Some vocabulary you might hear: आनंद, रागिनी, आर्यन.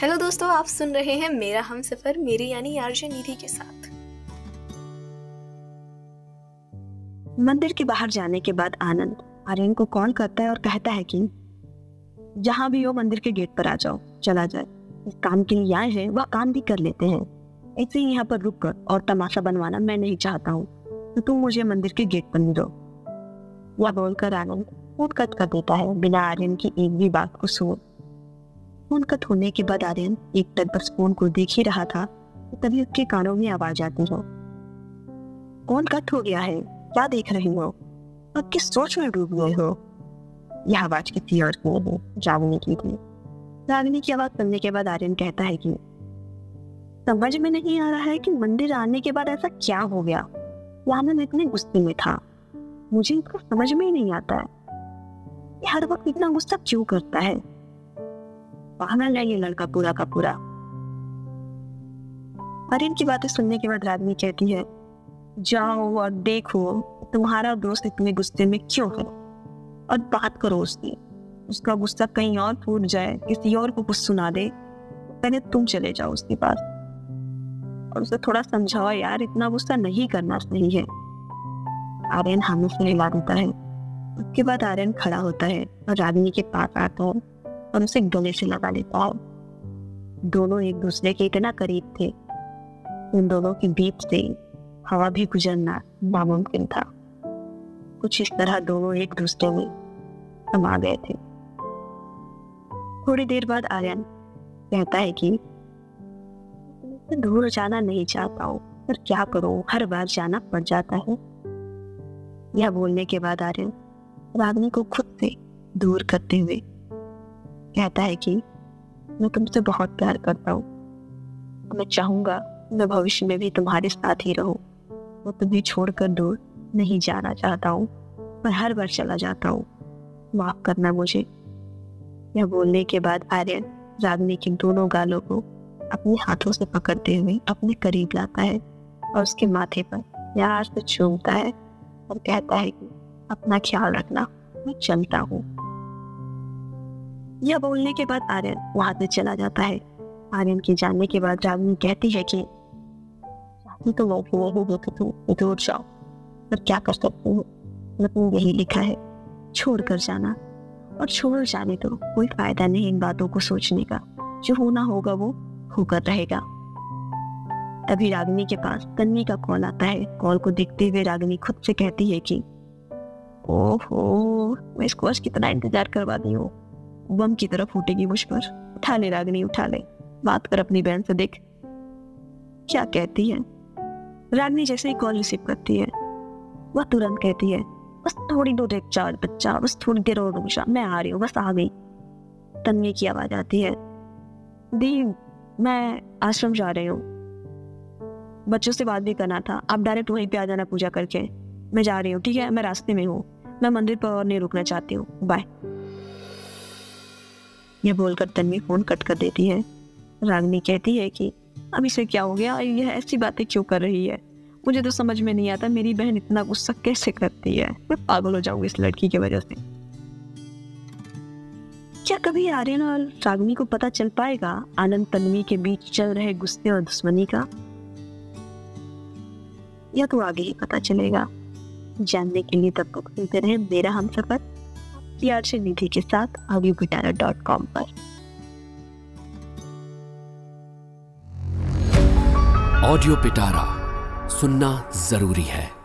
Hello दोस्तों, आप सुन रहे हैं मेरा हम सफर मेरी यानी आर्यन निधि के साथ। मंदिर के बाहर जाने के बाद आनंद आर्यन को कॉल करता है और कहता है कि जहां भी हो मंदिर के गेट पर आ जाओ, चला जाए। इस काम के लिए आए हैं वह काम भी कर लेते हैं, ऐसे ही यहाँ पर रुक कर और तमाशा बनवाना मैं नहीं चाहता हूँ, तो तुम मुझे मंदिर के गेट पर मिलो। वह बोलकर आनंद फोन कट कर देता है बिना आर्यन की एक भी बात को सुन। फोन कट होने के बाद आर्यन एक तट पर फोन को देख ही रहा था, तभी उसके कानों में आवाज आती है, कौन कट हो गया है, क्या देख रहे हो, अब किस सोच में डूब गए हो। यह आवाज किसी और की है, रागिनी की थी। रागिनी की आवाज सुनने के बाद आर्यन कहता है कि समझ में नहीं आ रहा है कि मंदिर आने के बाद ऐसा क्या हो गया। आनंद इतने गुस्से में था, मुझे इसको समझ में ही नहीं आता है, ये हर वक्त इतना गुस्सा क्यों करता है, पागल है ये लड़का पूरा का पूरा। आर्यन की बातें सुनने के बाद रागिनी कहती है, जाओ और देखो तुम्हारा दोस्त इतने गुस्से में क्यों है और बात करो उसकी, उसका गुस्सा कहीं और फूट जाए, किसी और को कुछ सुना दे, पहले तुम चले जाओ उसके पास और उसे थोड़ा समझाओ, यार इतना गुस्सा नहीं करना सही है। आर्यन हामी से हिला देता है। उसके बाद आर्यन खड़ा होता है और रागिनी के पास आता है और उसे गले से लगा लेता है। दोनों एक दूसरे के इतना करीब थे, उन दोनों के बीच से हवा भी गुजरना नामुमकिन था। कुछ इस तरह दोनों एक दूसरे में समा गए थे। थोड़ी देर बाद आर्यन कहता है कि दूर जाना नहीं चाहता हूँ, पर क्या करो, हर बार जाना पड़ जाता है। यह बोलने के बाद आर्यन रागिनी को खुद से दूर करते हुए कहता है कि मैं तुमसे बहुत प्यार करता हूँ, मैं चाहूंगा मैं भविष्य में भी तुम्हारे साथ ही रहूं, मैं तुम्हें छोड़कर दूर नहीं जाना चाहता हूँ, पर हर बार चला जाता हूँ, माफ करना मुझे। यह बोलने के बाद आर्यन रागिनी के दोनों गालों को अपने हाथों से पकड़ते हुए अपने करीब लाता है और उसके माथे पर प्यार से चूमता है और कहता है कि अपना ख्याल रखना, मैं चलता हूँ। यह बोलने के बाद आर्यन वहां से चला जाता है। आर्यन के जाने के बाद रागिनी कहती है कि तो दूर जाओ, पर क्या कर सकती हूँ, मतलब यही लिखा है, छोड़ कर जाना, और छोड़ जाने तो कोई फायदा नहीं इन बातों को सोचने का, जो होना होगा वो होकर रहेगा। तभी रागिनी के पास तन्वी का कॉल आता है। कॉल को देखते हुए रागिनी खुद से कहती है कि ओहो, मैं इसको आज कितना इंतजार करवा दी हूँ, बम की तरह फूटेगी मुझ पर। उठा ले रागिनी, उठा ले, बात कर अपनी बहन से, देख क्या कहती है। रागिनी जैसे ही कॉल रिसीव करती है, वह तुरंत कहती है, बस थोड़ी देर रुक जाओ बच्चा, बस थोड़ी देर और रुक जा, मैं आ रही हूँ, बस आ गई। तन्वी की आवाज आती है, दी मैं आश्रम जा रही हूँ, बच्चों से बात भी करना था, आप डायरेक्ट वहीं पे आ जाना पूजा करके, मैं जा रही हूँ, ठीक है, मैं रास्ते में हूँ, मैं मंदिर पर और नहीं रुकना चाहती हूँ, बाय। यह बोलकर तन्वी फोन कट कर देती है। रागिनी कहती है कि अब इसे क्या हो गया, यह ऐसी बातें क्यों कर रही है, मुझे तो समझ में नहीं आता मेरी बहन इतना गुस्सा कैसे करती है, मैं पागल हो जाऊंगी इस लड़की की वजह से। क्या कभी आर्यन और रागिनी को पता चल पाएगा आनंद तन्वी के बीच चल रहे गुस्से और दुश्मनी का? या तो आगे ही पता चलेगा। जानने के लिए तब तक सुनते रहे मेरा हम सफर आर्यन निधि के साथ audioguitara.com पर। ऑडियो पिटारा सुनना जरूरी है।